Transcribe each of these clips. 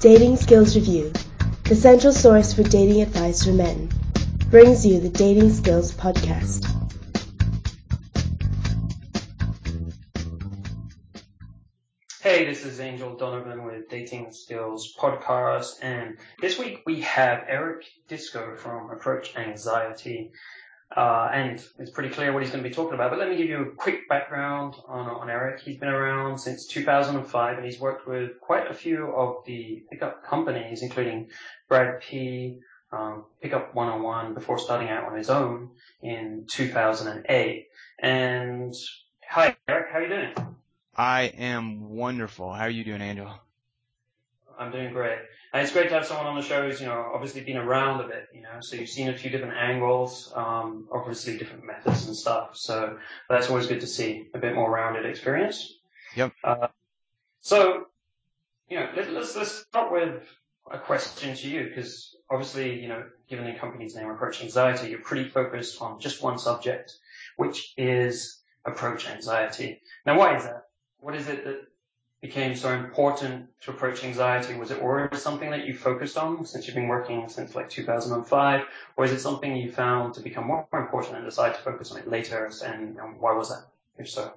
Dating Skills Review, the central source for dating advice for men, brings you the Dating Skills Podcast. Hey, this is Angel Donovan with Dating Skills Podcast, and this week we have Eric Disco from Approach Anxiety. And it's pretty clear what he's going to be talking about, but let me give you a quick background on Eric. He's been around since 2005, and he's worked with quite a few of the pickup companies, including Brad P, Pickup 101, before starting out on his own in 2008. And hi, Eric, how are you doing? I am wonderful. How are you doing, Angel? I'm doing great. And it's great to have someone on the show who's, obviously been around a bit, so you've seen a few different angles, obviously different methods and stuff. So that's always good to see, a bit more rounded experience. Yep. Let's start with a question to you, because obviously, given the company's name, Approach Anxiety, you're pretty focused on just one subject, which is approach anxiety. Now, why is that? What is it that became so important to approach anxiety? Was it always something that you focused on since you've been working since like 2005, or is it something you found to become more important and decide to focus on it later, and why was that, if so?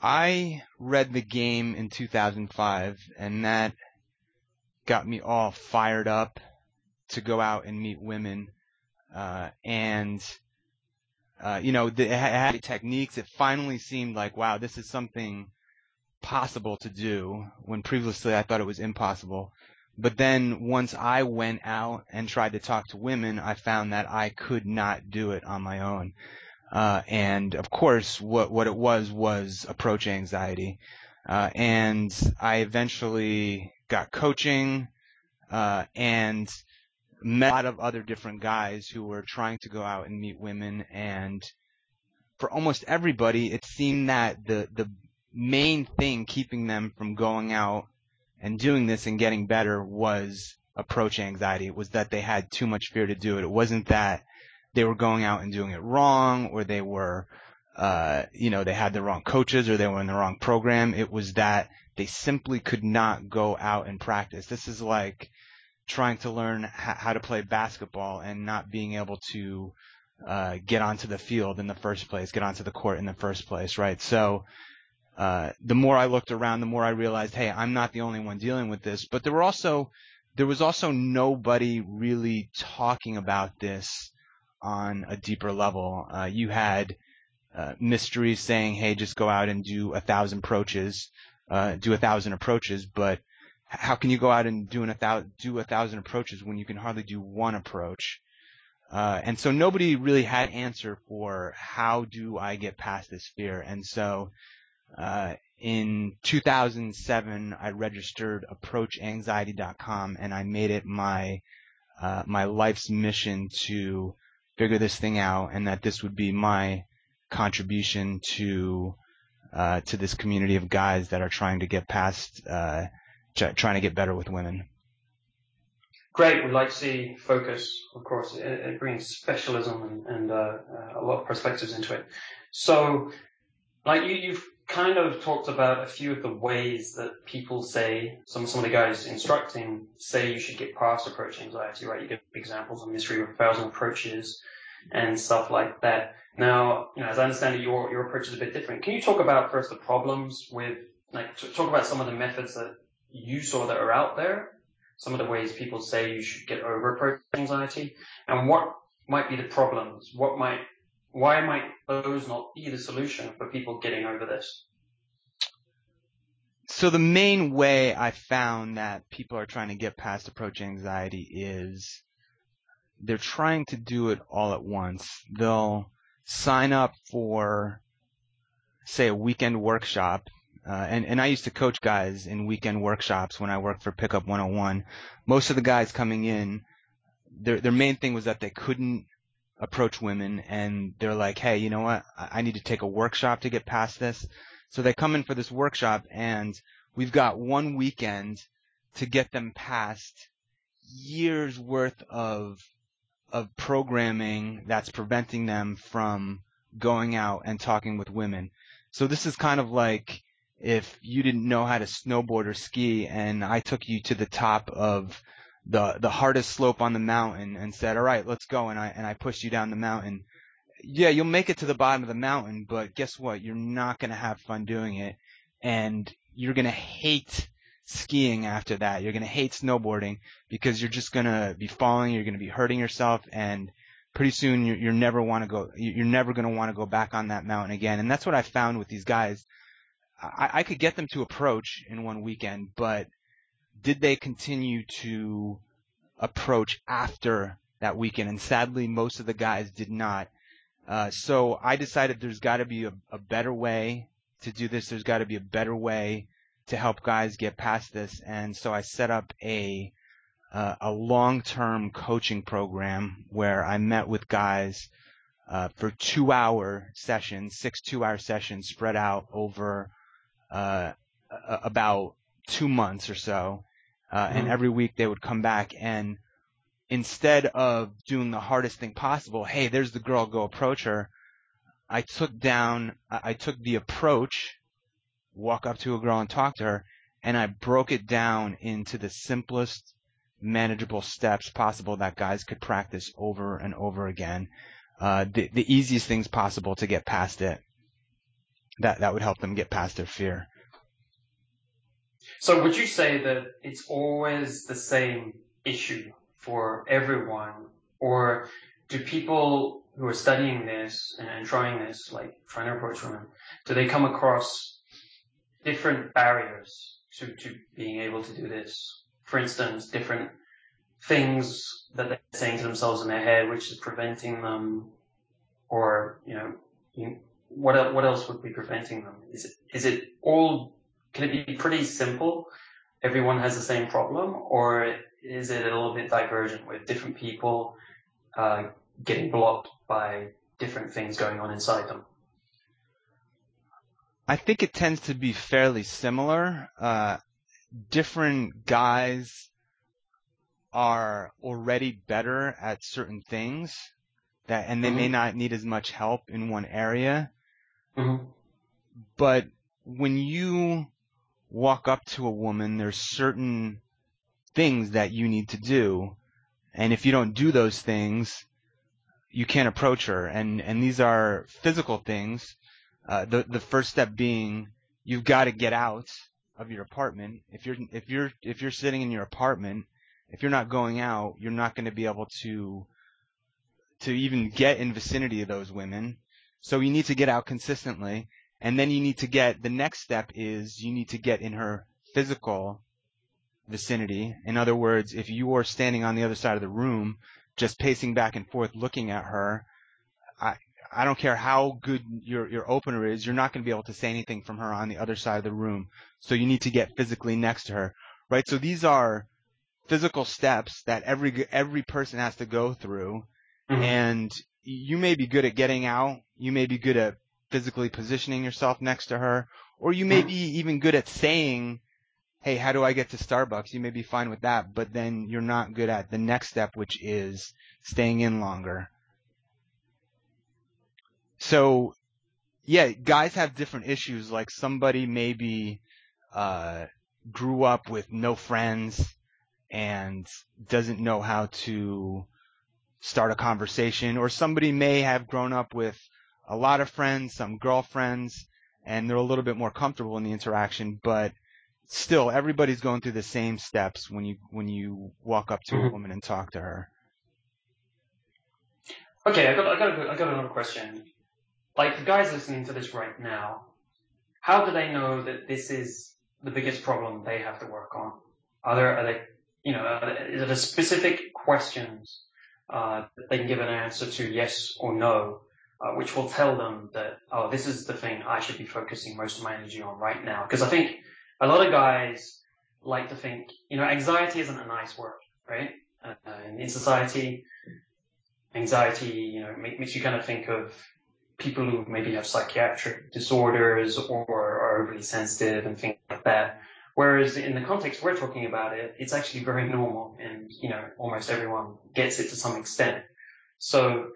I read The Game in 2005, and that got me all fired up to go out and meet women, it had techniques. It finally seemed like, wow, this is something possible to do, when previously I thought it was impossible. But then once I went out and tried to talk to women, I found that I could not do it on my own. And of course, what it was approach anxiety. And I eventually got coaching, and met a lot of other different guys who were trying to go out and meet women, and for almost everybody, it seemed that the main thing keeping them from going out and doing this and getting better was approach anxiety. It was that they had too much fear to do it. It wasn't that they were going out and doing it wrong, or they were, they had the wrong coaches, or they were in the wrong program. It was that they simply could not go out and practice. This is like trying to learn how to play basketball and not being able to get onto the field in the first place, get onto the court in the first place, right? So the more I looked around, the more I realized, hey, I'm not the only one dealing with this. But there was also nobody really talking about this on a deeper level. You had mysteries saying, hey, just go out and do 1,000 approaches, but how can you go out and do 1,000 approaches when you can hardly do one approach? And so nobody really had an answer for how do I get past this fear. And so in 2007, I registered approachanxiety.com, and I made it my life's mission to figure this thing out, and that this would be my contribution to this community of guys that are trying to get past trying to get better with women. Great. We'd like to see focus, of course. It brings specialism and a lot of perspectives into it. So, like you've kind of talked about a few of the ways that people say, some of the guys instructing say you should get past approach anxiety, right? You give examples of mystery of 1,000 approaches and stuff like that. Now, as I understand it, your approach is a bit different. Can you talk about first the problems with, talk about some of the methods that you saw that are out there, some of the ways people say you should get over approach anxiety, and what might be the problems? Why might those not be the solution for people getting over this? So the main way I found that people are trying to get past approach anxiety is they're trying to do it all at once. They'll sign up for, say, a weekend workshop. And I used to coach guys in weekend workshops when I worked for Pickup 101. Most of the guys coming in, their main thing was that they couldn't approach women, and they're like, hey, you know what? I need to take a workshop to get past this. So they come in for this workshop, and we've got one weekend to get them past years worth of programming that's preventing them from going out and talking with women. So this is kind of like if you didn't know how to snowboard or ski and I took you to the top of the hardest slope on the mountain and said, all right, let's go, and I pushed you down the mountain, yeah, you'll make it to the bottom of the mountain, but guess what? You're not going to have fun doing it, and you're going to hate skiing after that. You're going to hate snowboarding because you're just going to be falling, you're going to be hurting yourself, and pretty soon you're never going to want to go back on that mountain again. And that's what I found with these guys. I could get them to approach in one weekend, but did they continue to approach after that weekend? And sadly, most of the guys did not. So I decided there's got to be a better way to do this. There's got to be a better way to help guys get past this. And so I set up a long-term coaching program where I met with guys for 2-hour sessions, 6 2-hour sessions spread out over about 2 months or so. And every week they would come back, and instead of doing the hardest thing possible, hey, there's the girl, go approach her, I took the approach, walk up to a girl and talk to her, and I broke it down into the simplest manageable steps possible that guys could practice over and over again, the easiest things possible to get past it. That would help them get past their fear. So would you say that it's always the same issue for everyone, or do people who are studying this and trying this, like trying to approach women, do they come across different barriers to being able to do this? For instance, different things that they're saying to themselves in their head, which is preventing them, or, what else would be preventing them? Is it all, can it be pretty simple? Everyone has the same problem, or is it a little bit divergent with different people getting blocked by different things going on inside them? I think it tends to be fairly similar. Different guys are already better at certain things, and they may not need as much help in one area. Mm-hmm. But when you walk up to a woman, there's certain things that you need to do, and if you don't do those things, you can't approach her. And these are physical things. The first step being you've got to get out of your apartment. If you're sitting in your apartment, if you're not going out, you're not going to be able to even get in vicinity of those women. So you need to get out consistently, and then you need to get, the next step is you need to get in her physical vicinity. In other words, if you are standing on the other side of the room, just pacing back and forth looking at her, I don't care how good your opener is, you're not going to be able to say anything from her on the other side of the room. So you need to get physically next to her, right? So these are physical steps that every person has to go through. Mm-hmm. And you may be good at getting out. You may be good at physically positioning yourself next to her, or you may be even good at saying, hey, how do I get to Starbucks? You may be fine with that, but then you're not good at the next step, which is staying in longer. So, yeah, guys have different issues. Like somebody maybe grew up with no friends and doesn't know how to start a conversation, or somebody may have grown up with a lot of friends, some girlfriends, and they're a little bit more comfortable in the interaction. But still, everybody's going through the same steps when you walk up to a woman and talk to her. Okay, I got another question. Like, the guys listening to this right now, how do they know that this is the biggest problem they have to work on? Are there specific questions that they can give an answer to, yes or no, which will tell them that, oh, this is the thing I should be focusing most of my energy on right now? Because I think a lot of guys like to think, anxiety isn't a nice word, right? In society, anxiety, makes you kind of think of people who maybe have psychiatric disorders or are overly sensitive and things like that. Whereas in the context we're talking about it, it's actually very normal, and, almost everyone gets it to some extent. So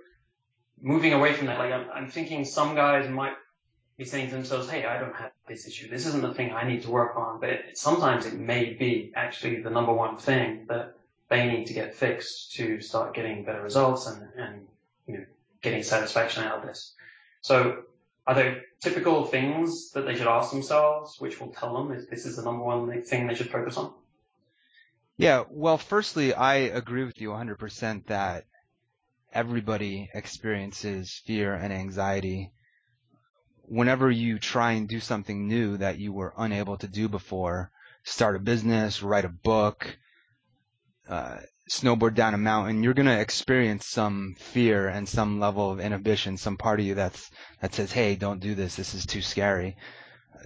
moving away from that, like I'm thinking some guys might be saying to themselves, hey, I don't have this issue. This isn't the thing I need to work on. But sometimes it may be actually the number one thing that they need to get fixed to start getting better results and you know, getting satisfaction out of this. So are there typical things that they should ask themselves, which will tell them if this is the number one thing they should focus on? Yeah, well, firstly, I agree with you 100% that everybody experiences fear and anxiety whenever you try and do something new that you were unable to do before. Start a business, write a book, snowboard down a mountain, you're going to experience some fear and some level of inhibition, some part of you that says, hey, don't do this. This is too scary.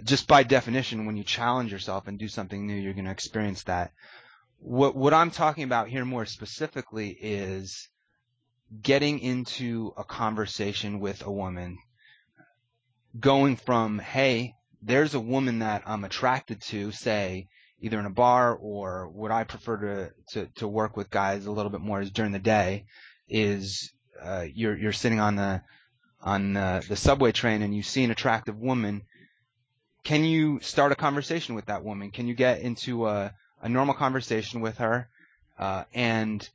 Just by definition, when you challenge yourself and do something new, you're going to experience that. What I'm talking about here more specifically is getting into a conversation with a woman, going from, hey, there's a woman that I'm attracted to, say, either in a bar or what I prefer to work with guys a little bit more is during the day is you're sitting on the subway train and you see an attractive woman. Can you start a conversation with that woman? Can you get into a normal conversation with her? And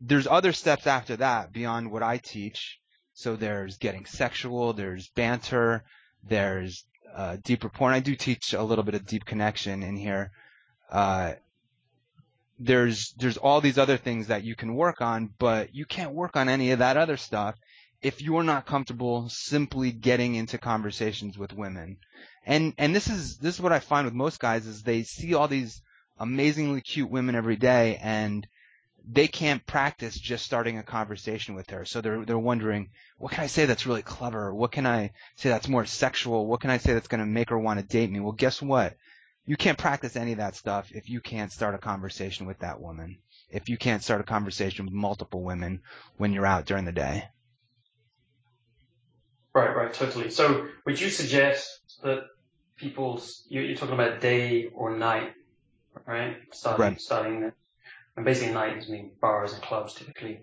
there's other steps after that beyond what I teach. So there's getting sexual, there's banter, there's deep rapport. And I do teach a little bit of deep connection in here. There's all these other things that you can work on, but you can't work on any of that other stuff if you're not comfortable simply getting into conversations with women. And this is what I find with most guys is they see all these amazingly cute women every day and they can't practice just starting a conversation with her. So they're wondering, what can I say that's really clever? What can I say that's more sexual? What can I say that's going to make her want to date me? Well, guess what? You can't practice any of that stuff if you can't start a conversation with that woman, if you can't start a conversation with multiple women when you're out during the day. Right, totally. So would you suggest that you're talking about day or night, right? Starting and basically nights mean bars and clubs typically.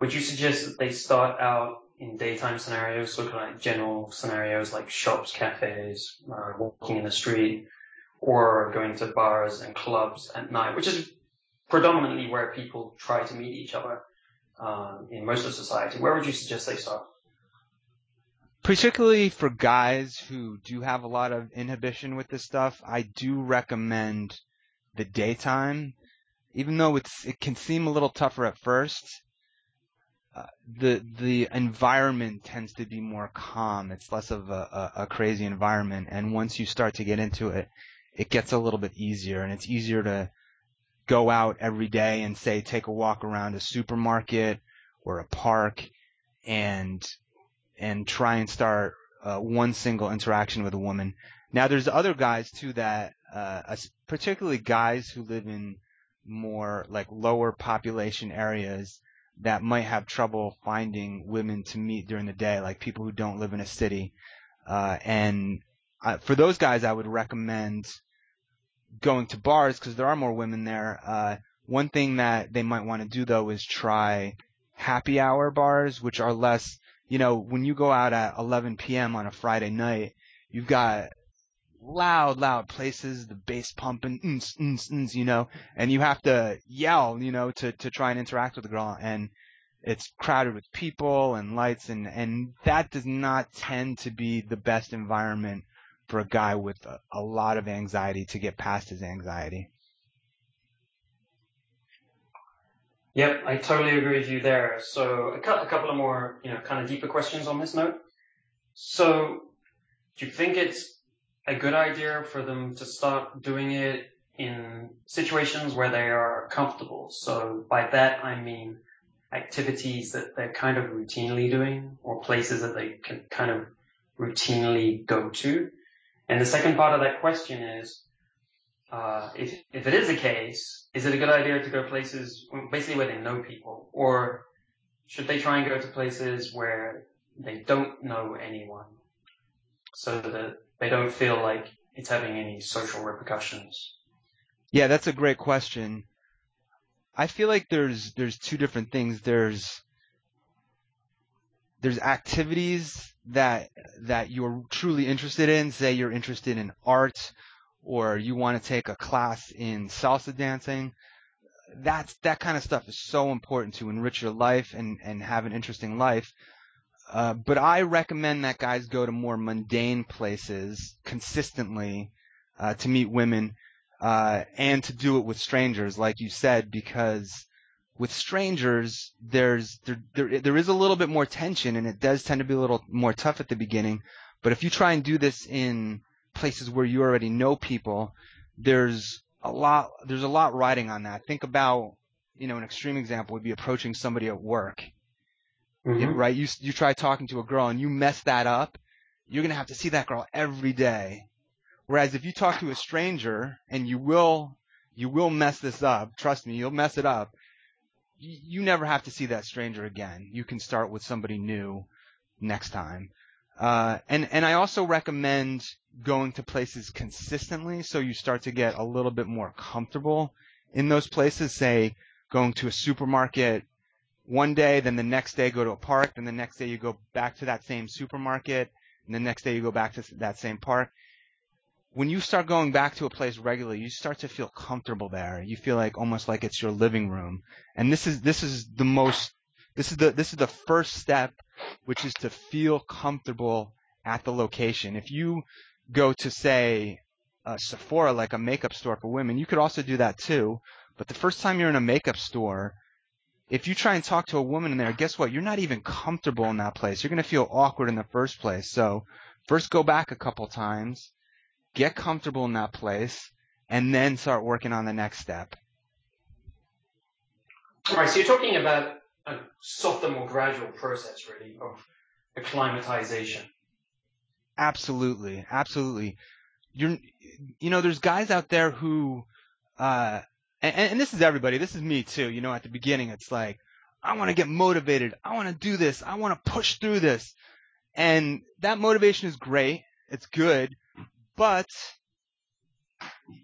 Would you suggest that they start out in daytime scenarios, sort of like general scenarios like shops, cafes, walking in the street, or going to bars and clubs at night, which is predominantly where people try to meet each other in most of society? Where would you suggest they start? Particularly for guys who do have a lot of inhibition with this stuff, I do recommend the daytime. Even though it can seem a little tougher at first, the environment tends to be more calm. It's less of a crazy environment. And once you start to get into it, it gets a little bit easier. And it's easier to go out every day and, say, take a walk around a supermarket or a park and try and start one single interaction with a woman. Now, there's other guys, too, that particularly guys who live in more like lower population areas that might have trouble finding women to meet during the day, like people who don't live in a city. And for those guys, I would recommend going to bars because there are more women there. One thing that they might want to do, though, is try happy hour bars, which are less, you know, when you go out at 11 p.m. on a Friday night, you've got loud places, the bass pumping, you know, and you have to yell, you know, to try and interact with the girl, and it's crowded with people and lights, and that does not tend to be the best environment for a guy with a lot of anxiety to get past his anxiety. Yep, I totally agree with you there. So a couple of more, you know, kind of deeper questions on this note. So do you think it's a good idea for them to start doing it in situations where they are comfortable? So by that, I mean activities that they're kind of routinely doing or places that they can kind of routinely go to. And the second part of that question is, if it is the case, is it a good idea to go places basically where they know people, or should they try and go to places where they don't know anyone so that they don't feel like it's having any social repercussions? Yeah, that's a great question. I feel like there's two different things. There's There's activities that you're truly interested in. Say you're interested in art, or you want to take a class in salsa dancing. That kind of stuff is so important to enrich your life and have an interesting life. But I recommend that guys go to more mundane places consistently to meet women and to do it with strangers, like you said, because with strangers, there is a little bit more tension, and it does tend to be a little more tough at the beginning. But if you try and do this in places where you already know people, there's a lot riding on that. Think about, an extreme example would be approaching somebody at work, mm-hmm. right? You try talking to a girl and you mess that up, you're gonna have to see that girl every day. Whereas if you talk to a stranger, and you will mess this up. Trust me, you'll mess it up. You never have to see that stranger again. You can start with somebody new next time. And I also recommend going to places consistently, so you start to get a little bit more comfortable in those places. Say going to a supermarket one day, then the next day go to a park, then the next day you go back to that same supermarket, and the next day you go back to that same park. When you start going back to a place regularly, you start to feel comfortable there. You feel like almost like it's your living room. And this is the first step, which is to feel comfortable at the location. If you go to, say, a Sephora, like a makeup store for women, you could also do that too. But the first time you're in a makeup store, if you try and talk to a woman in there, guess what? You're not even comfortable in that place. You're going to feel awkward in the first place. So first go back a couple times. Get comfortable in that place, and then start working on the next step. All right, so you're talking about a softer, more gradual process, really, of acclimatization. Absolutely, absolutely. There's guys out there who, and this is everybody, this is me too, at the beginning it's like, I want to get motivated, I want to do this, I want to push through this. And that motivation is great, it's good. But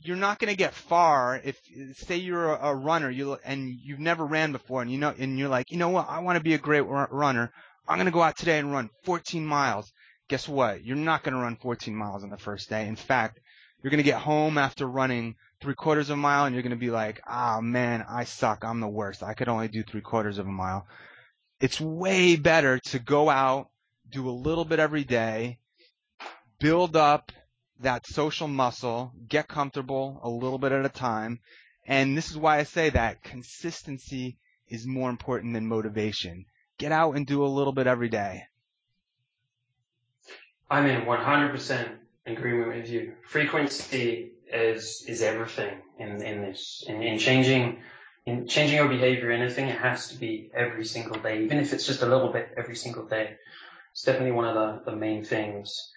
you're not going to get far if, say, you're a runner and you've never ran before, and you're like, what? I want to be a great runner. I'm going to go out today and run 14 miles. Guess what? You're not going to run 14 miles on the first day. In fact, you're going to get home after running 3/4 of a mile, and you're going to be like, oh, man, I suck. I'm the worst. I could only do 3/4 of a mile. It's way better to go out, do a little bit every day, build up that social muscle, get comfortable a little bit at a time. And this is why I say that consistency is more important than motivation. Get out and do a little bit every day. I'm in 100% agreement with you. Frequency is everything in this. In changing your behavior, anything, it has to be every single day, even if it's just a little bit every single day. It's definitely one of the main things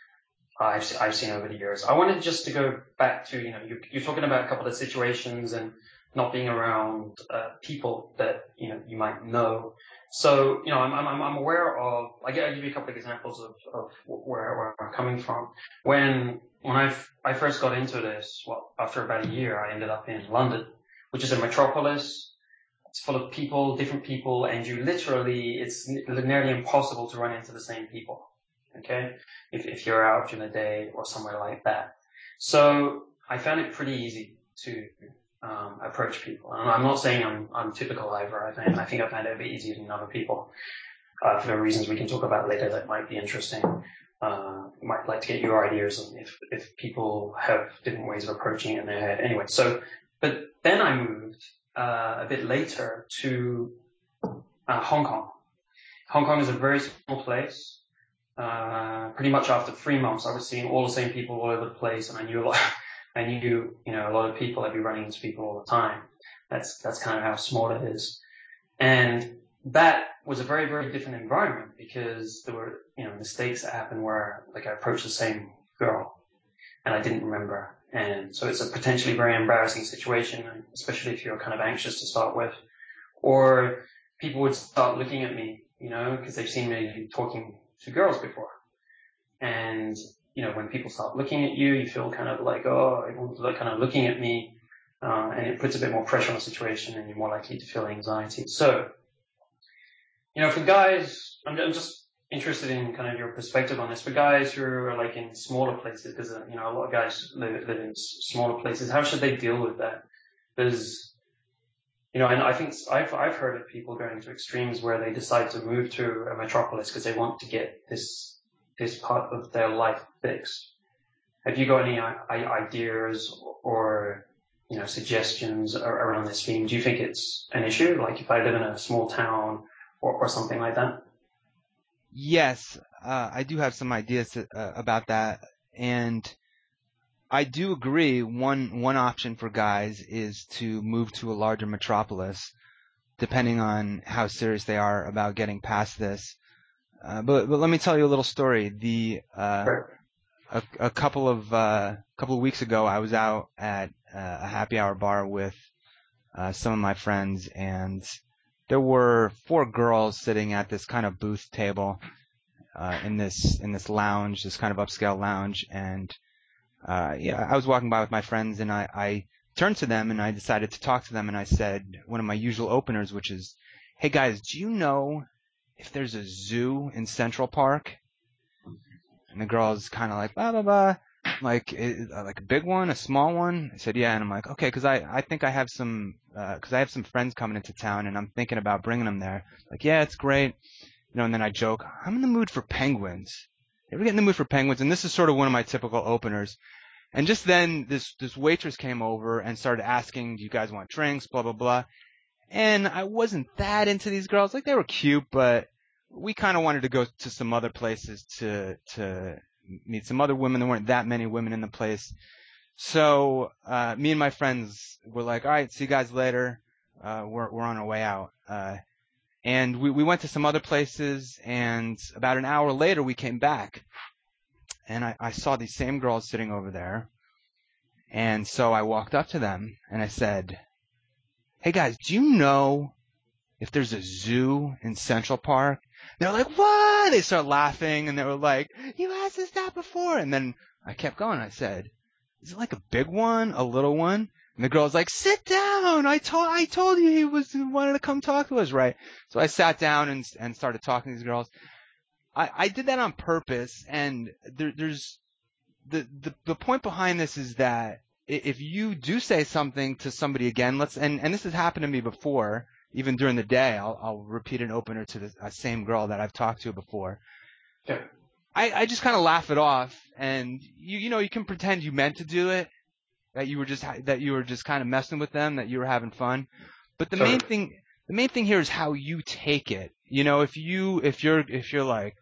I've seen over the years. I wanted just to go back to, you're talking about a couple of situations and not being around people that, you might know. So, I'm aware of, I'll give you a couple of examples of where I'm coming from. When I first got into this, after about a year, I ended up in London, which is a metropolis. It's full of people, different people, and it's nearly impossible to run into the same people. Okay, if you're out during the day or somewhere like that. So I found it pretty easy to approach people. And I'm not saying I'm typical either. I think I found it a bit easier than other people for reasons we can talk about later that might be interesting. Might like to get your ideas on if people have different ways of approaching it in their head. Anyway, but then I moved a bit later to Hong Kong. Hong Kong is a very small place. Pretty much after 3 months, I was seeing all the same people all over the place, and I knew a lot of people. I'd be running into people all the time. That's kind of how small it is, and that was a very, very different environment because there were mistakes that happened where I approached the same girl, and I didn't remember, and so it's a potentially very embarrassing situation, especially if you're kind of anxious to start with, or people would start looking at me, because they've seen me talking to girls before. And, when people start looking at you, you feel kind of like, oh, everyone's kind of looking at me. And it puts a bit more pressure on the situation, and you're more likely to feel anxiety. So, for guys, I'm just interested in kind of your perspective on this. For guys who are like in smaller places, because you know a lot of guys live in smaller places, how should they deal with that? Because you know, and I think I've heard of people going to extremes where they decide to move to a metropolis because they want to get this part of their life fixed. Have you got any ideas or you know suggestions around this theme? Do you think it's an issue? Like if I live in a small town or something like that? Yes, I do have some ideas about that, and I do agree. One option for guys is to move to a larger metropolis, depending on how serious they are about getting past this. But let me tell you a little story. A couple of weeks ago, I was out at a happy hour bar with some of my friends, and there were four girls sitting at this kind of booth table in this lounge, this kind of upscale lounge. And I was walking by with my friends, and I turned to them, and I decided to talk to them, and I said one of my usual openers, which is, "Hey guys, do you know if there's a zoo in Central Park?" And the girls kind of like blah blah blah, like a big one, a small one. I said yeah, and I'm like okay, because I think I have some because I have some friends coming into town, and I'm thinking about bringing them there. Like yeah, it's great, you know. And then I joke, I'm in the mood for penguins. They were getting in the mood for penguins, and this is sort of one of my typical openers. And just then this waitress came over and started asking, "Do you guys want drinks?" Blah blah blah. And I wasn't that into these girls. Like they were cute, but we kind of wanted to go to some other places to meet some other women. There weren't that many women in the place. So me and my friends were like, all right, see you guys later. We're on our way out. And we went to some other places, and about an hour later we came back. And I saw these same girls sitting over there. And so I walked up to them and I said, "Hey guys, do you know if there's a zoo in Central Park?" They're like, "What?" They start laughing, and they were like, "You asked us that before." And then I kept going. I said, "Is it like a big one, a little one?" And the girl's like, "Sit down. I told you he wanted to come talk to us, right?" So I sat down and started talking to these girls. I did that on purpose, and there's the point behind this is that if you do say something to somebody again, and this has happened to me before. Even during the day, I'll repeat an opener to the same girl that I've talked to before. Sure. I just kind of laugh it off, and you know you can pretend you meant to do it, that you were just kind of messing with them, that you were having fun. But the main thing here is how you take it. You know, if you're like,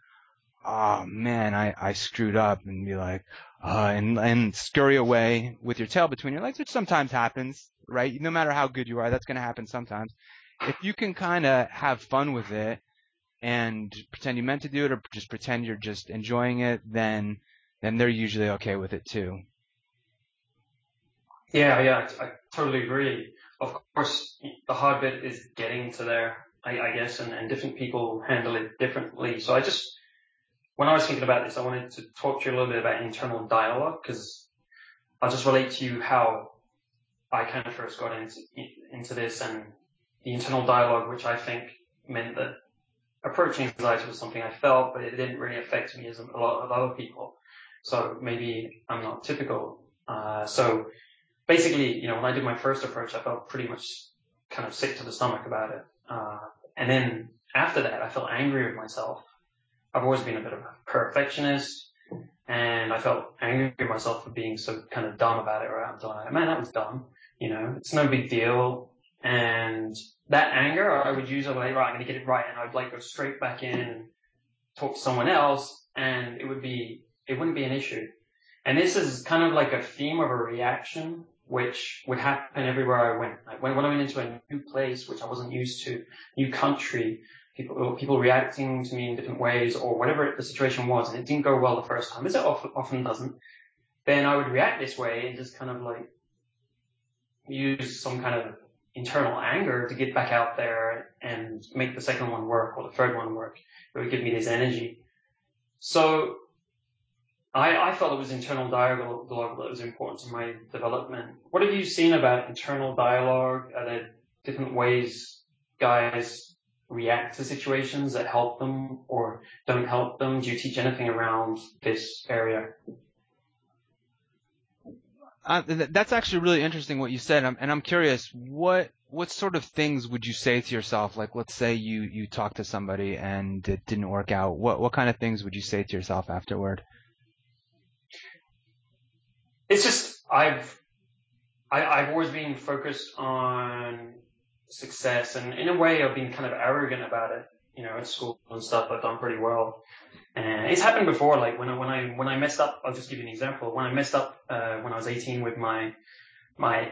"Oh man, I screwed up," and be like, and scurry away with your tail between your legs, which sometimes happens, right? No matter how good you are, that's going to happen sometimes. If you can kind of have fun with it and pretend you meant to do it, or just pretend you're just enjoying it, then they're usually okay with it too. Yeah, I totally agree. Of course, the hard bit is getting to there, I guess, and different people handle it differently. So when I was thinking about this, I wanted to talk to you a little bit about internal dialogue, because I'll just relate to you how I kind of first got into this, and the internal dialogue, which I think meant that approach anxiety was something I felt, but it didn't really affect me as a lot of other people. So maybe I'm not typical. So basically, you know, when I did my first approach, I felt pretty much kind of sick to the stomach about it. And then after that, I felt angry with myself. I've always been a bit of a perfectionist, and I felt angry with myself for being so kind of dumb about it, or I'm like, man, that was dumb. You know, it's no big deal. And that anger, I would usually like, right, I'm going to get it right. And I'd like go straight back in and talk to someone else, and it wouldn't be an issue. And this is kind of like a theme of a reaction, which would happen everywhere I went. Like when I went into a new place, which I wasn't used to, new country, people reacting to me in different ways, or whatever the situation was, and it didn't go well the first time, as it often doesn't, then I would react this way and just kind of like use some kind of internal anger to get back out there and make the second one work or the third one work. It would give me this energy. So I felt it was internal dialogue that was important to my development. What have you seen about internal dialogue? Are there different ways guys react to situations that help them or don't help them? Do you teach anything around this area? That's actually really interesting what you said. I'm curious, what sort of things would you say to yourself? Like, let's say you talk to somebody and it didn't work out. What kind of things would you say to yourself afterward? It's just, I've always been focused on success, and in a way I've been kind of arrogant about it. You know, at school and stuff, I've done pretty well. And it's happened before, like when I messed up, I'll just give you an example. When I messed up, when I was 18 with my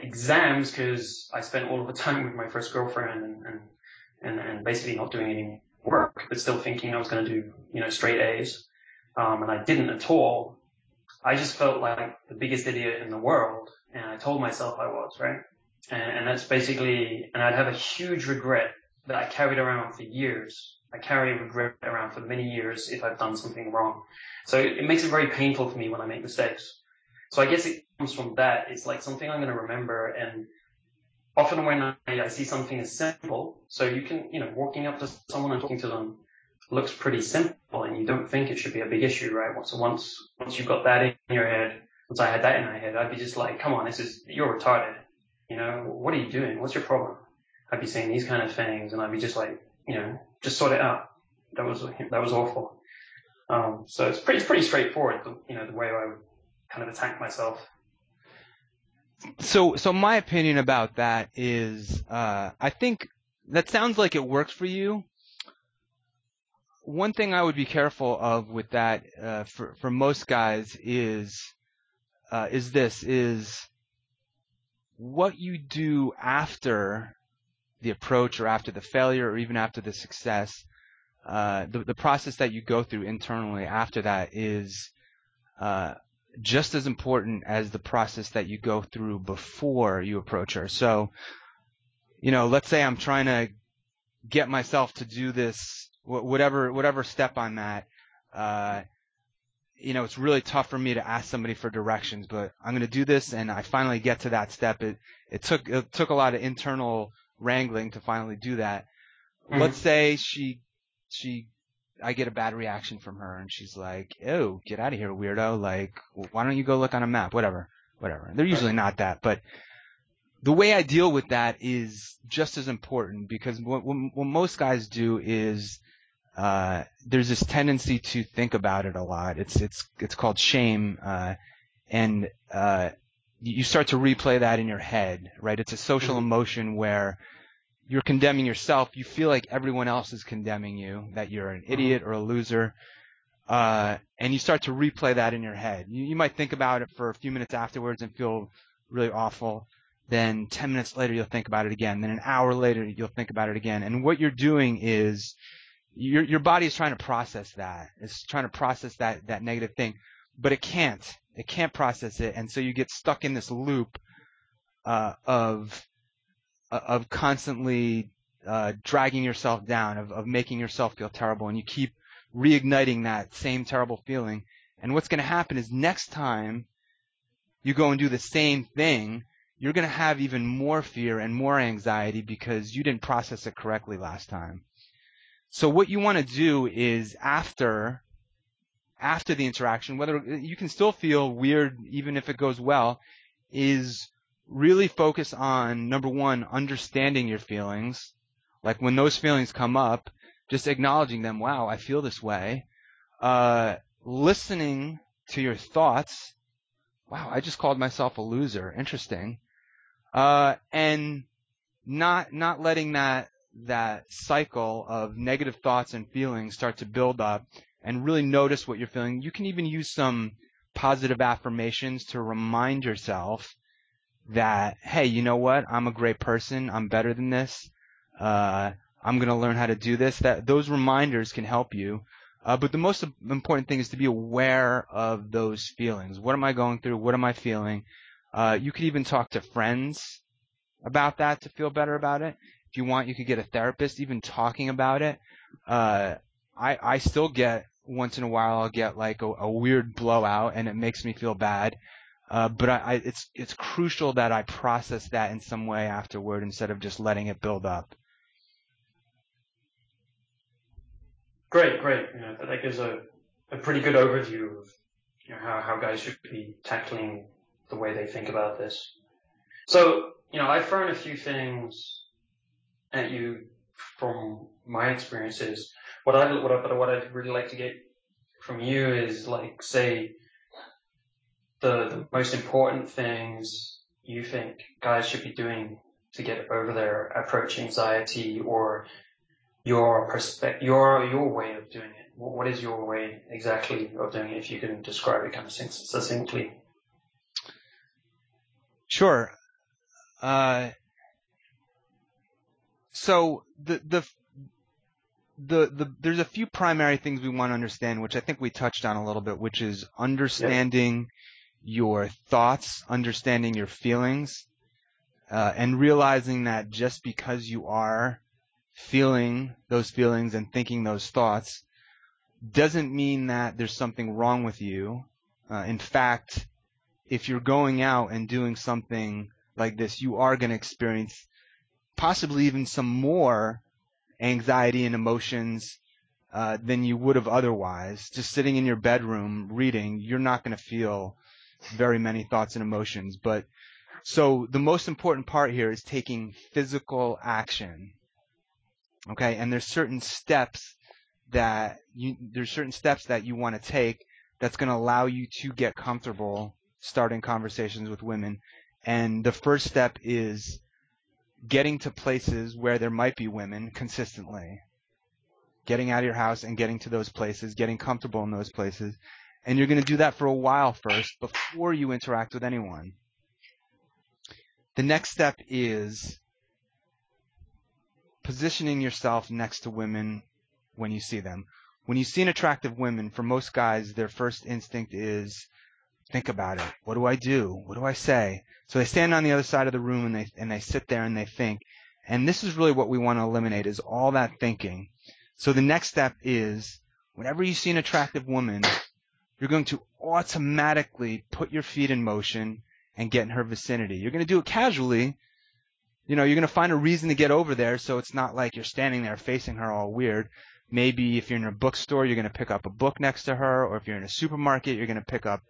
exams, cause I spent all of the time with my first girlfriend and basically not doing any work, but still thinking I was going to do, you know, straight A's. And I didn't at all. I just felt like the biggest idiot in the world. And I told myself I was, right? And that's basically, and I'd have a huge regret that I carried around for years. I carry regret around for many years if I've done something wrong. So it makes it very painful for me when I make mistakes. So I guess it comes from that. It's like something I'm going to remember. And often when I see something as simple, so you can, you know, walking up to someone and talking to them looks pretty simple and you don't think it should be a big issue, right? So once you've got that in your head, once I had that in my head, I'd be just like, come on, you're retarded. You know, what are you doing? What's your problem? I'd be saying these kind of things and I'd be just like, you know, just sort it out. That was awful. So it's pretty straightforward, you know, the way I would kind of attack myself. So my opinion about that is, I think that sounds like it worked for you. One thing I would be careful of with that, for most guys is what you do after the approach or after the failure or even after the success, the process that you go through internally after that is just as important as the process that you go through before you approach her. So, you know, let's say I'm trying to get myself to do this, whatever step I'm at, you know, it's really tough for me to ask somebody for directions, but I'm going to do this and I finally get to that step. It took a lot of internal wrangling to finally do that. Mm-hmm. Let's say I get a bad reaction from her and she's like, "Oh, get out of here, weirdo. Like, why don't you go look on a map?" Whatever. They're usually not that, but the way I deal with that is just as important, because what most guys do is, there's this tendency to think about it a lot. It's called shame. You start to replay that in your head, right? It's a social emotion where you're condemning yourself. You feel like everyone else is condemning you, that you're an idiot or a loser. And you start to replay that in your head. You might think about it for a few minutes afterwards and feel really awful. Then 10 minutes later, you'll think about it again. Then an hour later, you'll think about it again. And what you're doing is your body is trying to process that. It's trying to process that negative thing, but it can't. It can't process it, and so you get stuck in this loop of constantly dragging yourself down, of making yourself feel terrible, and you keep reigniting that same terrible feeling. And what's going to happen is next time you go and do the same thing, you're going to have even more fear and more anxiety because you didn't process it correctly last time. So what you want to do is after the interaction, whether you can still feel weird, even if it goes well, is really focus on, number one, understanding your feelings. Like when those feelings come up, just acknowledging them. Wow, I feel this way. Listening to your thoughts. Wow, I just called myself a loser. Interesting. And not letting that cycle of negative thoughts and feelings start to build up. And really notice what you're feeling. You can even use some positive affirmations to remind yourself that, hey, you know what? I'm a great person. I'm better than this. I'm going to learn how to do this. Those reminders can help you. But the most important thing is to be aware of those feelings. What am I going through? What am I feeling? You could even talk to friends about that to feel better about it. If you want, you could get a therapist, even talking about it. I still get, once in a while, I'll get like a weird blowout and it makes me feel bad. But it's crucial that I process that in some way afterward instead of just letting it build up. Great. You know, that gives a pretty good overview of, you know, how guys should be tackling the way they think about this. So, you know, I've thrown a few things at you from my experiences. What I'd really like to get from you is, like, say the most important things you think guys should be doing to get over their approach anxiety, or your way of doing it. What is your way exactly of doing it, if you can describe it kind of succinctly? Sure. So the there's a few primary things we want to understand, which I think we touched on a little bit, which is understanding your thoughts, understanding your feelings, and realizing that just because you are feeling those feelings and thinking those thoughts doesn't mean that there's something wrong with you. In fact, if you're going out and doing something like this, you are going to experience possibly even some more anxiety and emotions than you would have otherwise. Just sitting in your bedroom reading, you're not going to feel very many thoughts and emotions. But so the most important part here is taking physical action. Okay, and there's certain steps that you want to take that's going to allow you to get comfortable starting conversations with women. And the first step is getting to places where there might be women consistently, getting out of your house and getting to those places, getting comfortable in those places. And you're going to do that for a while first before you interact with anyone. The next step is positioning yourself next to women when you see them. When you see an attractive woman, for most guys, their first instinct is, think about it. What do I do? What do I say? So they stand on the other side of the room and they sit there and they think. And this is really what we want to eliminate, is all that thinking. So the next step is, whenever you see an attractive woman, you're going to automatically put your feet in motion and get in her vicinity. You're going to do it casually. You know, you're going to find a reason to get over there, so it's not like you're standing there facing her all weird. Maybe if you're in a bookstore, you're going to pick up a book next to her, or if you're in a supermarket, you're going to pick up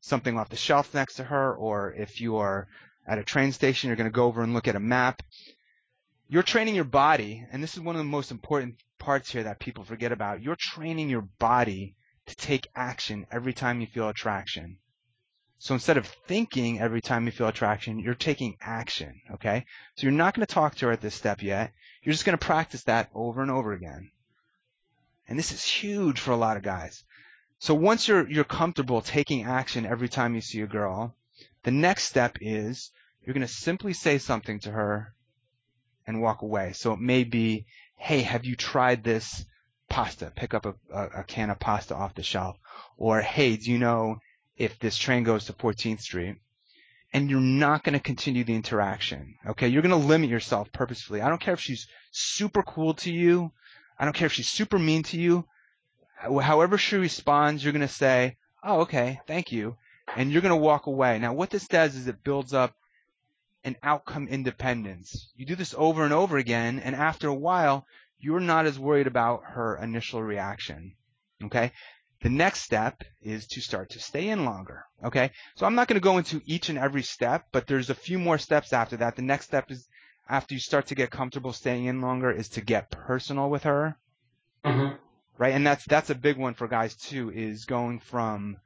something off the shelf next to her, or if you are at a train station, you're going to go over and look at a map. You're training your body, and this is one of the most important parts here that people forget about. You're training your body to take action every time you feel attraction. So instead of thinking every time you feel attraction, you're taking action, okay? So you're not going to talk to her at this step yet. You're just going to practice that over and over again. And this is huge for a lot of guys. So once you're comfortable taking action every time you see a girl, the next step is you're going to simply say something to her and walk away. So it may be, hey, have you tried this pasta? Pick up a can of pasta off the shelf. Or, hey, do you know if this train goes to 14th Street? And you're not going to continue the interaction, okay? You're going to limit yourself purposefully. I don't care if she's super cool to you. I don't care if she's super mean to you. However she responds, you're going to say, oh, okay, thank you. And you're going to walk away. Now, what this does is it builds up an outcome independence. You do this over and over again, and after a while, you're not as worried about her initial reaction, okay? The next step is to start to stay in longer, okay? So I'm not going to go into each and every step, but there's a few more steps after that. The next step is, after you start to get comfortable staying in longer, is to get personal with her, mm-hmm. right? And that's a big one for guys too, is going from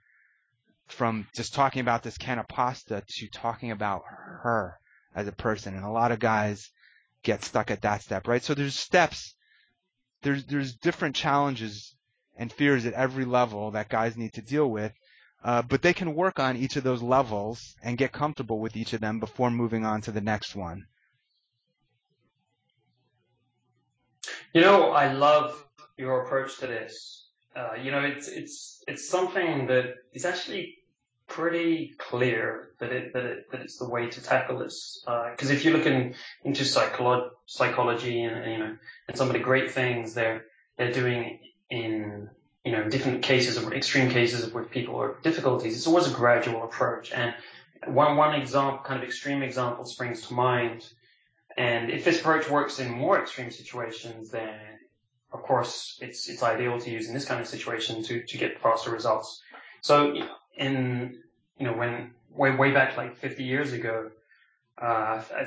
just talking about this can of pasta to talking about her as a person. And a lot of guys get stuck at that step, right? So there's steps, there's different challenges and fears at every level that guys need to deal with, but they can work on each of those levels and get comfortable with each of them before moving on to the next one. You know, I love your approach to this. You know, it's something that is actually pretty clear that it's the way to tackle this. Because if you're looking into psychology and, you know, and some of the great things they're doing in, you know, different cases or extreme cases with people or difficulties, it's always a gradual approach. And one example, kind of extreme example, springs to mind. And if this approach works in more extreme situations, then of course, it's ideal to use in this kind of situation to get faster results. So when way back like 50 years ago,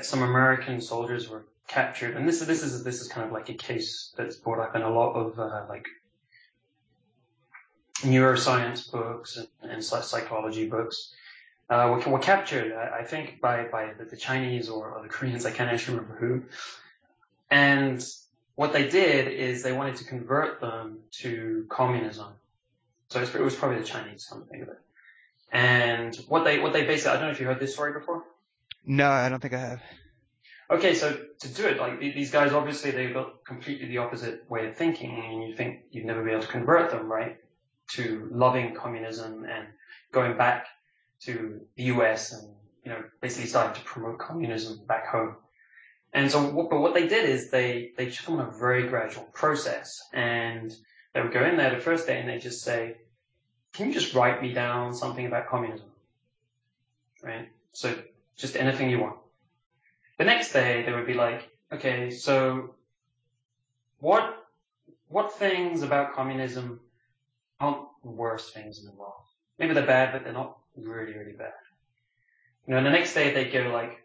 some American soldiers were captured, and this is kind of like a case that's brought up in a lot of like neuroscience books and psychology books. Were captured, I think, by the Chinese or the Koreans. I can't actually remember who. And what they did is they wanted to convert them to communism. So it was probably the Chinese, something of it. And what they basically, I don't know if you heard this story before. No, I don't think I have. Okay, so to do it, like these guys, obviously they've got completely the opposite way of thinking, and you think you'd never be able to convert them, right, to loving communism and going back to the US and, basically starting to promote communism back home. And so, but what they did is they took on a very gradual process, and they would go in there the first day and they just say, can you just write me down something about communism? Right? So just anything you want. The next day they would be like, okay, so what things about communism aren't the worst things in the world? Maybe they're bad, but they're not really, really bad. And the next day they go like,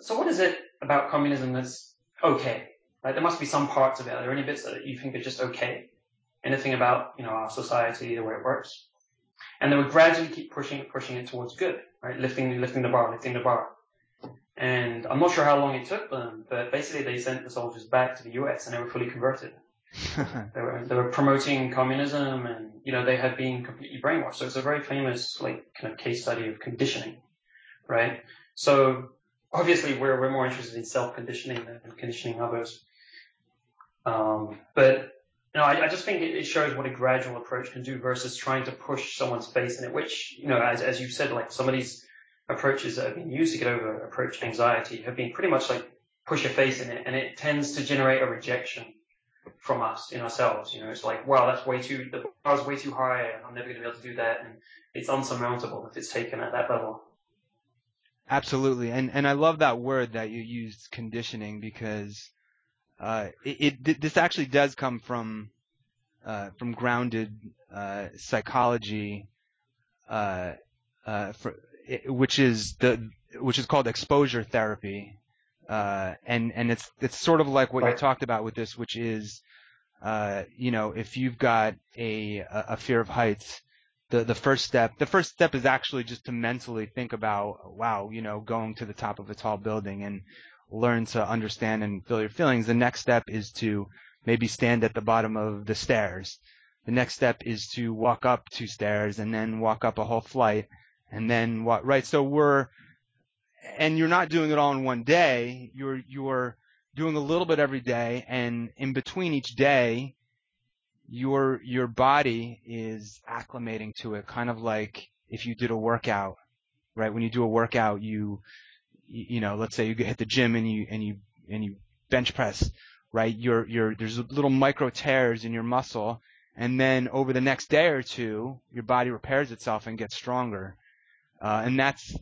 so what is it about communism that's okay? Like, there must be some parts of it. Are there any bits that you think are just okay? Anything about, our society, the way it works? And they would gradually keep pushing it towards good, right? Lifting the bar. And I'm not sure how long it took them, but basically they sent the soldiers back to the US and they were fully converted. They were promoting communism, and, they had been completely brainwashed. So it's a very famous, like, kind of case study of conditioning, right? So obviously we're more interested in self-conditioning than conditioning others. But I just think it shows what a gradual approach can do versus trying to push someone's face in it, which, as you've said, like, some of these approaches that have been used to get over approach anxiety have been pretty much like push your face in it, and it tends to generate a rejection from us in ourselves. It's like, wow, that's the bar's way too high, and I'm never going to be able to do that, and it's unsurmountable if it's taken at that level. Absolutely, and I love that word that you used, conditioning, because this actually does come from grounded psychology, which is called exposure therapy. And it's sort of like what you talked about with this, which is, if you've got a fear of heights, the first step is actually just to mentally think about, wow, going to the top of a tall building and learn to understand and feel your feelings. The next step is to maybe stand at the bottom of the stairs. The next step is to walk up 2 stairs and then walk up a whole flight and then walk right. So and you're not doing it all in one day. You're doing a little bit every day, and in between each day, your body is acclimating to it. Kind of like if you did a workout, right? When you do a workout, let's say you hit the gym and you bench press, right? There's little micro tears in your muscle, and then over the next day or two, your body repairs itself and gets stronger. And that's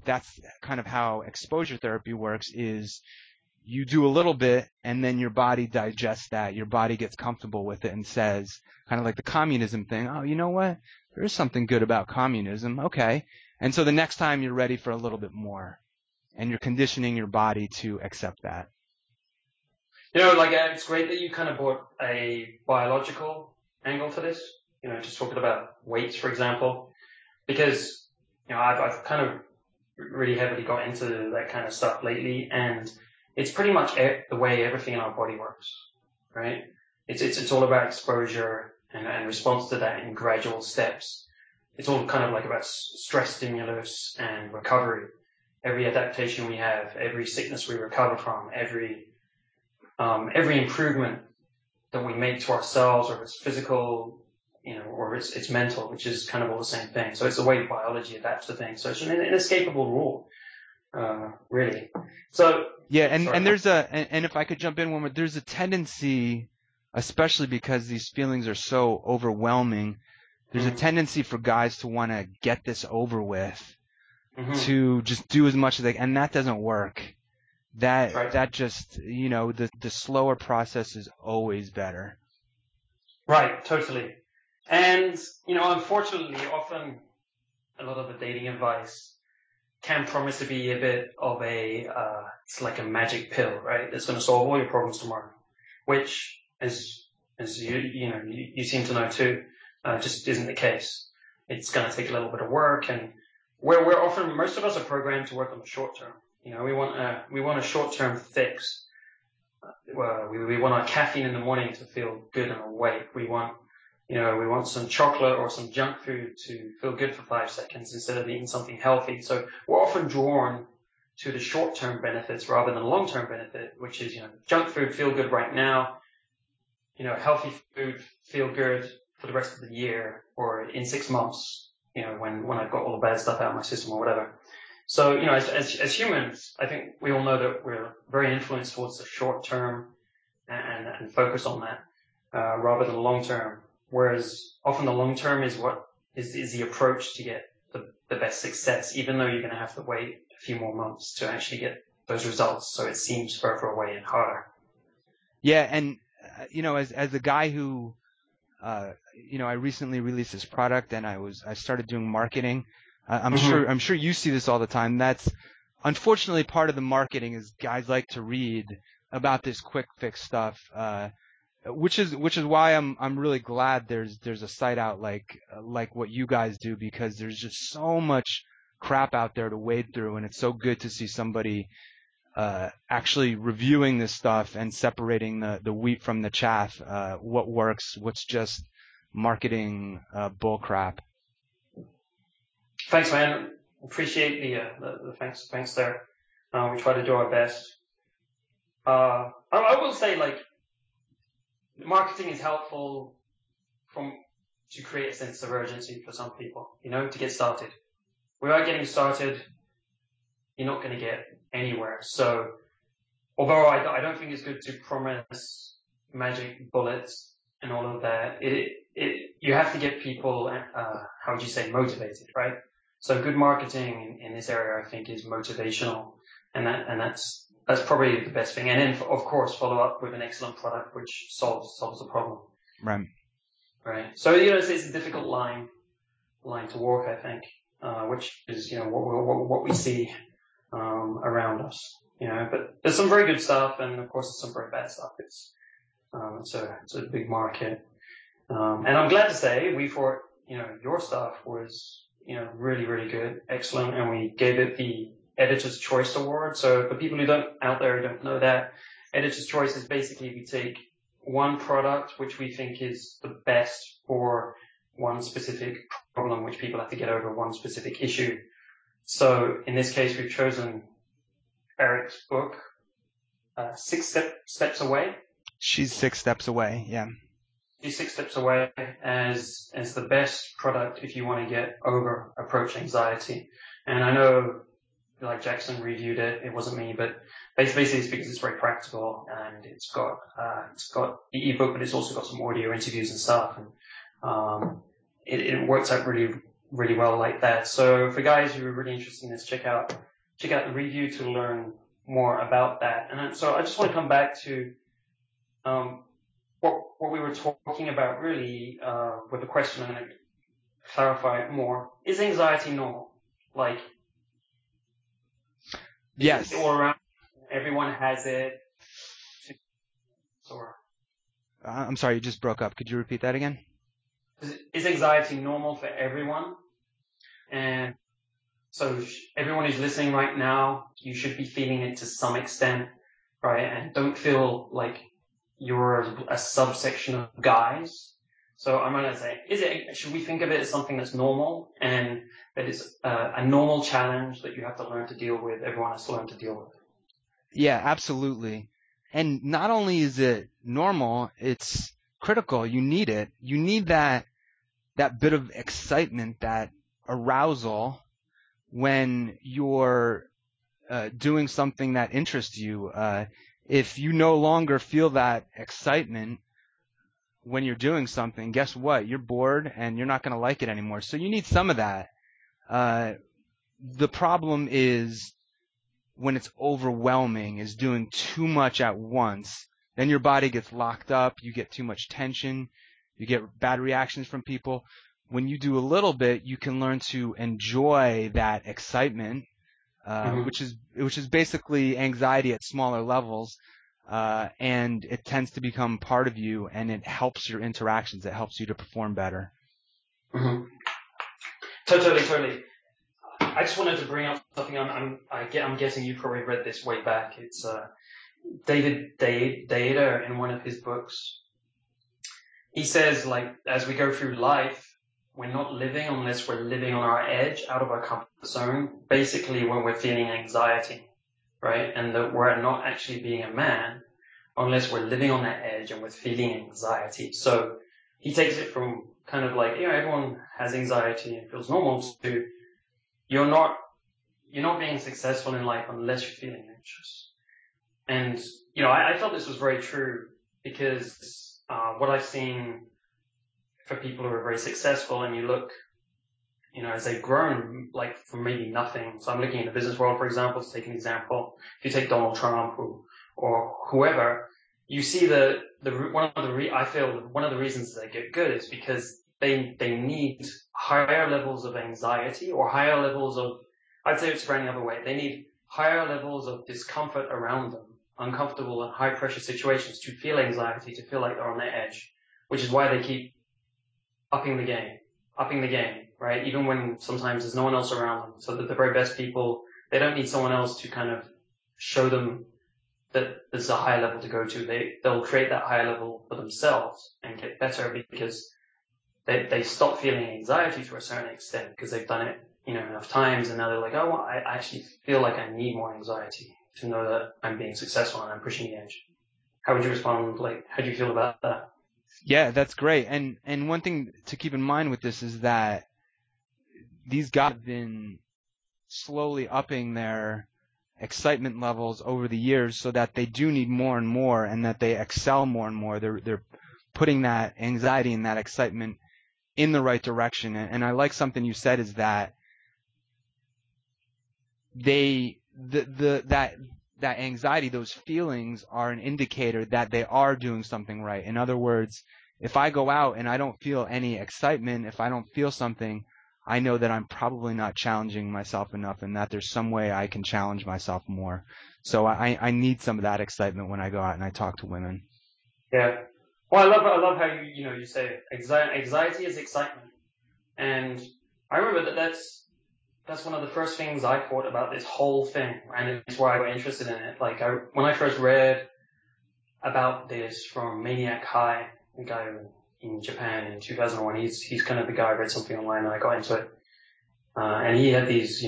kind of how exposure therapy works, is you do a little bit and then your body digests that. Your body gets comfortable with it and says, kind of like the communism thing, oh, you know what? There is something good about communism. Okay. And so the next time you're ready for a little bit more, and you're conditioning your body to accept that. It's great that you kind of brought a biological angle to this, just talking about weights, for example, because I've kind of really heavily got into that kind of stuff lately, and it's pretty much the way everything in our body works, right? It's all about exposure and response to that in gradual steps. It's all kind of like about stress stimulus and recovery. Every adaptation we have, every sickness we recover from, every improvement that we make to ourselves, or it's physical, or it's mental, which is kind of all the same thing. So it's the way biology adapts to things. So it's an inescapable rule, really. So yeah, and there's and if I could jump in one more, there's a tendency, especially because these feelings are so overwhelming, there's a tendency for guys to want to get this over with, to just do as much as they can, and that doesn't work. That just the slower process is always better. Right, totally. And, you know, unfortunately, often a lot of the dating advice can promise to be a bit of a, it's like a magic pill, right? That's going to solve all your problems tomorrow, which, as you seem to know too, just isn't the case. It's going to take a little bit of work, and we're often, most of us are programmed to work on the short term. You know, we want a short term fix. We want our caffeine in the morning to feel good and awake. We want some chocolate or some junk food to feel good for 5 seconds instead of eating something healthy. So we're often drawn to the short term benefits rather than the long term benefit, which is, you know, junk food, feel good right now, you know, healthy food, feel good for the rest of the year or in 6 months, you know, when I've got all the bad stuff out of my system or whatever. So, you know, as humans, I think we all know that we're very influenced towards the short term and focus on that rather than the long term. Whereas often the long term is what is the approach to get the best success, even though you're going to have to wait a few more months to actually get those results. So it seems further away and harder. Yeah. And, you know, as a guy who, you know, I recently released this product and I started doing marketing. I'm sure you see this all the time. That's unfortunately part of the marketing is guys like to read about this quick fix stuff, which is why I'm really glad there's a site out like what you guys do, because there's just so much crap out there to wade through, and it's so good to see somebody actually reviewing this stuff and separating the wheat from the chaff, what works, what's just marketing bull crap. Thanks, man. Appreciate the thanks there. We try to do our best. I will say, like, marketing is helpful to create a sense of urgency for some people, you know, to get started. Without getting started, you're not going to get anywhere. So, although I don't think it's good to promise magic bullets and all of that, you have to get people, how would you say, motivated, right? So good marketing in this area, I think, is motivational, and that's probably the best thing. And then, of course, follow up with an excellent product which solves the problem. Right. So, you know, it's a difficult line to walk, I think, which is, you know, what we see around us. You know, but there's some very good stuff, and of course, there's some very bad stuff. It's a big market, and I'm glad to say we thought, you know, your stuff was, you know, really, really good, excellent, and we gave it the Editor's Choice Award. So for people out there who don't know that, Editor's Choice is basically we take one product which we think is the best for one specific problem which people have to get over, one specific issue. So in this case, we've chosen Eric's book, Six Steps Away. She's 6 steps away, yeah. She's 6 steps away as the best product if you want to get over approach anxiety. And I know, like, Jackson reviewed it. It wasn't me, but basically it's because it's very practical, and it's got the ebook, but it's also got some audio interviews and stuff. And it works out really, really well like that. So for guys who are really interested in this, check out the review to learn more about that. And so I just want to come back to what we were talking about really with the question, and clarify it more. Is anxiety normal? Like, yes, all around, everyone has it. Or, I'm sorry, you just broke up. Could you repeat that again? Is anxiety normal for everyone? And so everyone who's listening right now, you should be feeling it to some extent, right? And don't feel like you're a subsection of guys. So I'm going to say, should we think of it as something that's normal, and that it's a normal challenge that you have to learn to deal with, everyone has to learn to deal with? Yeah, absolutely. And not only is it normal, it's critical. You need it. You need that bit of excitement, that arousal when you're doing something that interests you. If you no longer feel that excitement when you're doing something, guess what? You're bored and you're not going to like it anymore. So you need some of that. The problem is when it's overwhelming, is doing too much at once. Then your body gets locked up. You get too much tension. you get bad reactions from people. When you do a little bit, you can learn to enjoy that excitement, which is basically anxiety at smaller levels. And it tends to become part of you, and it helps your interactions. It helps you to perform better. Mm-hmm. Totally. I just wanted to bring up something. I'm guessing you probably read this way back. It's David Deiter in one of his books. He says, like, as we go through life, we're not living unless we're living on our edge, out of our comfort zone, basically when we're feeling anxiety, right? And that we're not actually being a man unless we're living on that edge and we're feeling anxiety. So he takes it from kind of like, you know, everyone has anxiety and feels normal to you're not being successful in life unless you're feeling anxious. And, you know, I felt this was very true because what I've seen for people who are very successful, and you look, you know, as they've grown, like from maybe nothing. So I'm looking in the business world, for example, to take an example. If you take Donald Trump or whoever, you see one of the reasons they get good is because they need higher levels of anxiety or higher levels of, I'd say it's spreading the other way. They need higher levels of discomfort around them, uncomfortable and high pressure situations to feel anxiety, to feel like they're on the edge, which is why they keep upping the game, right? Even when sometimes there's no one else around them. So that the very best people, they don't need someone else to kind of show them that there's a higher level to go to. They'll create that higher level for themselves and get better because they stop feeling anxiety to a certain extent because they've done it, you know, enough times. And now they're like, oh, well, I actually feel like I need more anxiety to know that I'm being successful and I'm pushing the edge. How would you respond? Like, how do you feel about that? Yeah, that's great. And one thing to keep in mind with this is that these guys have been slowly upping their excitement levels over the years so that they do need more and more and that they excel more and more. They're putting that anxiety and that excitement in the right direction. And I like something you said is that that anxiety, those feelings are an indicator that they are doing something right. In other words, if I go out and I don't feel any excitement, if I don't feel something, I know that I'm probably not challenging myself enough and that there's some way I can challenge myself more. So I need some of that excitement when I go out and I talk to women. Yeah. Well, I love how you say anxiety is excitement. And I remember that's one of the first things I thought about this whole thing, and it's why I got interested in it. Like, when I first read about this from Maniac High, the guy in Japan in 2001, he's kind of the guy. I read something online and I got into it. And he had these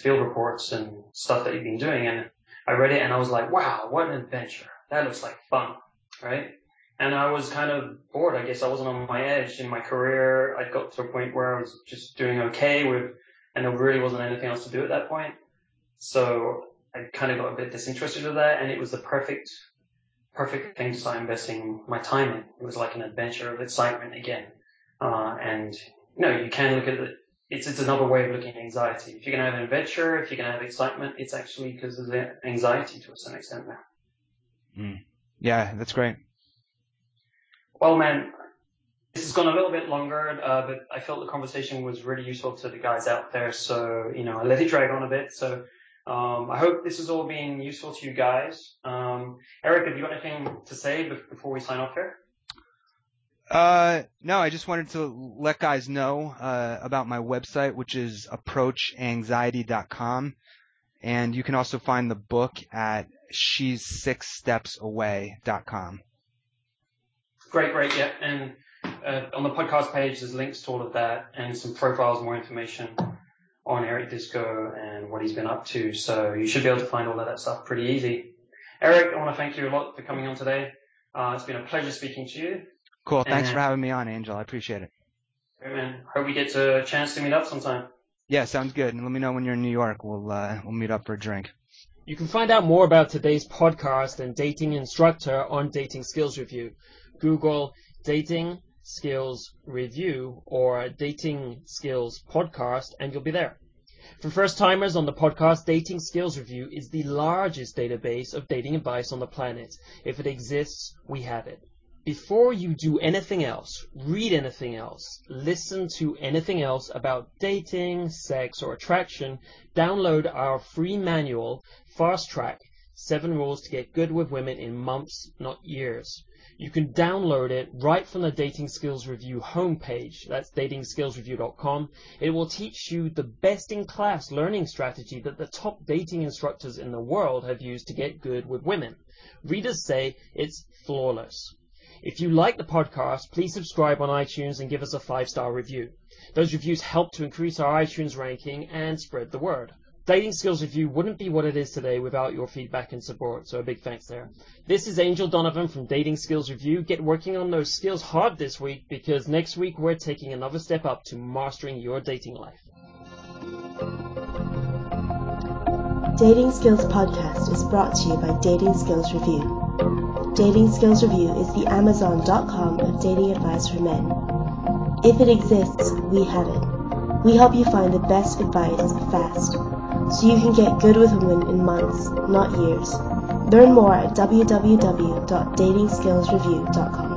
field reports and stuff that he'd been doing. And I read it and I was like, wow, what an adventure. That looks like fun, right? And I was kind of bored. I guess I wasn't on my edge in my career. I'd got to a point where I was just doing okay with, and there really wasn't anything else to do at that point. So I kind of got a bit disinterested with that, and it was the perfect thing to start investing my time in. It was like an adventure of excitement again. And, you know, you can look at it. It's another way of looking at anxiety. If you're going to have an adventure, if you're going to have excitement, it's actually because of the anxiety to a certain extent now. Mm. Yeah, that's great. Well, man, this has gone a little bit longer, but I felt the conversation was really useful to the guys out there. So, you know, I let it drag on a bit. So I hope this has all been useful to you guys. Eric, have you got anything to say before we sign off here? No, I just wanted to let guys know about my website, which is approachanxiety.com. And you can also find the book at shes6stepsaway.com. Great. Yeah. And on the podcast page, there's links to all of that and some profiles, more information on Eric Disco and what he's been up to. So you should be able to find all of that stuff pretty easy. Eric, I want to thank you a lot for coming on today. It's been a pleasure speaking to you. Cool. Thanks for having me on, Angel. I appreciate it. Great, man. Hope we get a chance to meet up sometime. Yeah, sounds good. And let me know when you're in New York. We'll meet up for a drink. You can find out more about today's podcast and dating instructor on Dating Skills Review. Google Dating Skills Review or Dating Skills Podcast, and you'll be there. For first-timers on the podcast, Dating Skills Review is the largest database of dating advice on the planet. If it exists, we have it. Before you do anything else, read anything else, listen to anything else about dating, sex, or attraction, download our free manual, Fast Track, 7 Rules to Get Good with Women in Months, Not Years. You can download it right from the Dating Skills Review homepage. That's datingskillsreview.com. It will teach you the best-in-class learning strategy that the top dating instructors in the world have used to get good with women. Readers say it's flawless. If you like the podcast, please subscribe on iTunes and give us a 5-star review. Those reviews help to increase our iTunes ranking and spread the word. Dating Skills Review wouldn't be what it is today without your feedback and support, so a big thanks there. This is Angel Donovan from Dating Skills Review. Get working on those skills hard this week, because next week we're taking another step up to mastering your dating life. Dating Skills Podcast is brought to you by Dating Skills Review. Dating Skills Review is the Amazon.com of dating advice for men. If it exists, we have it. We help you find the best advice fast, so you can get good with women in months, not years. Learn more at www.datingskillsreview.com.